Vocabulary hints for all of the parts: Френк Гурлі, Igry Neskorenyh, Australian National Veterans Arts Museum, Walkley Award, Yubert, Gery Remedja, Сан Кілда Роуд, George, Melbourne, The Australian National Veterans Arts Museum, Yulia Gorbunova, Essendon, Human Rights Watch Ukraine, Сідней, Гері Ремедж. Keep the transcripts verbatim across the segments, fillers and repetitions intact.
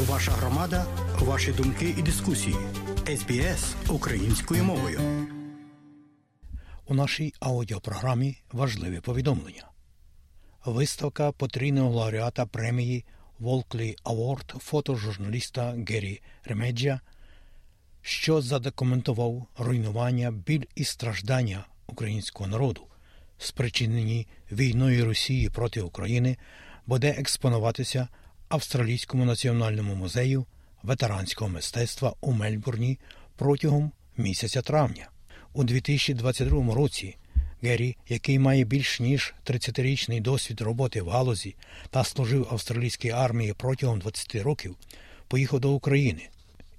Ваша громада, ваші думки і дискусії. ес бі ес українською мовою. У нашій аудіопрограмі важливі повідомлення. Виставка потрійного лауреата премії Walkley Award фотожурналіста Гері Ремедджа, що задокументував руйнування, біль і страждання українського народу, спричинені війною Росії проти України, буде експонуватися Австралійському національному музею ветеранського мистецтва у Мельбурні протягом місяця травня. У дві тисячі двадцять другому році Гері, який має більш ніж тридцятирічний досвід роботи в галузі та служив австралійській армії протягом двадцяти років, поїхав до України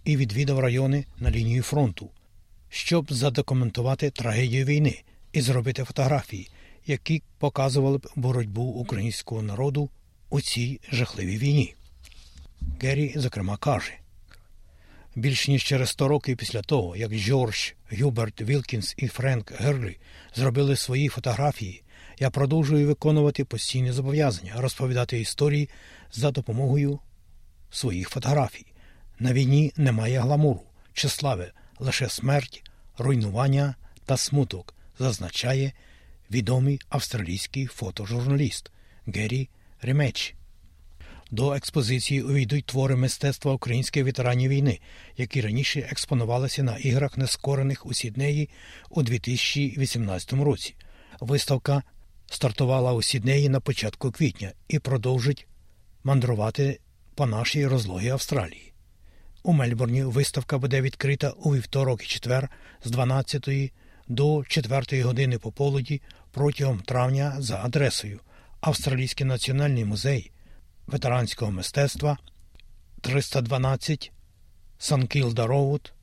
і відвідав райони на лінії фронту, щоб задокументувати трагедію війни і зробити фотографії, які показували б боротьбу українського народу у цій жахливій війні. Гері, зокрема, каже: більш ніж через сто років після того, як Джордж, Юберт, Wilkins і Френк Гурлі зробили свої фотографії, я продовжую виконувати постійні зобов'язання, розповідати історії за допомогою своїх фотографій. На війні немає гламуру чи слави, лише смерть, руйнування та смуток, зазначає відомий австралійський фотожурналіст Гері Ремедж. До експозиції увійдуть твори мистецтва українських ветеранів війни, які раніше експонувалися на Іграх Нескорених у Сіднеї у дві тисячі вісімнадцятому році. Виставка стартувала у Сіднеї на початку квітня і продовжить мандрувати по нашій розлогій Австралії. У Мельбурні виставка буде відкрита у вівторок і четвер з дванадцятої до четвертої години пополудні протягом травня за адресою Австралійський національний музей ветеранського мистецтва, триста дванадцять Сан Кілда Роуд,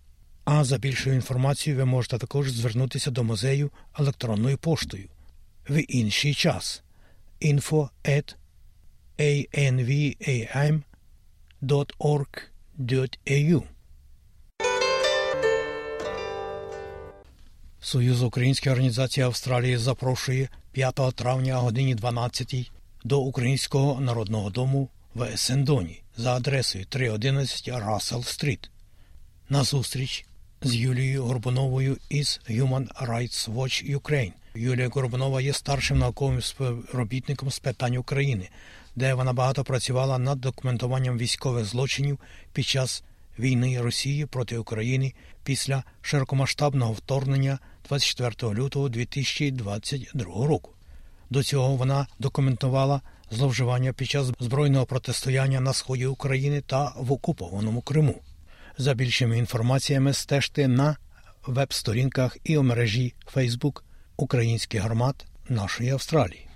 а за більшою інформацією ви можете також звернутися до музею електронною поштою в інший час інфо ет ей ен ві ей ем дот орг дот ей ю. Союз Української Організації Австралії запрошує п'ятого травня о годині дванадцятій до Українського народного дому в Ессендоні за адресою триста одинадцять Russell Street на зустріч з Юлією Горбуновою із Human Rights Watch Ukraine. Юлія Горбунова є старшим науковим співробітником з питань України, де вона багато працювала над документуванням військових злочинів під час війни Росії проти України після широкомасштабного вторгнення двадцять четвертого лютого дві тисячі двадцять другого року. До цього вона документувала зловживання під час збройного протистояння на сході України та в окупованому Криму. За більшими інформаціями стежте на веб-сторінках і у мережі Facebook українських громад нашої Австралії.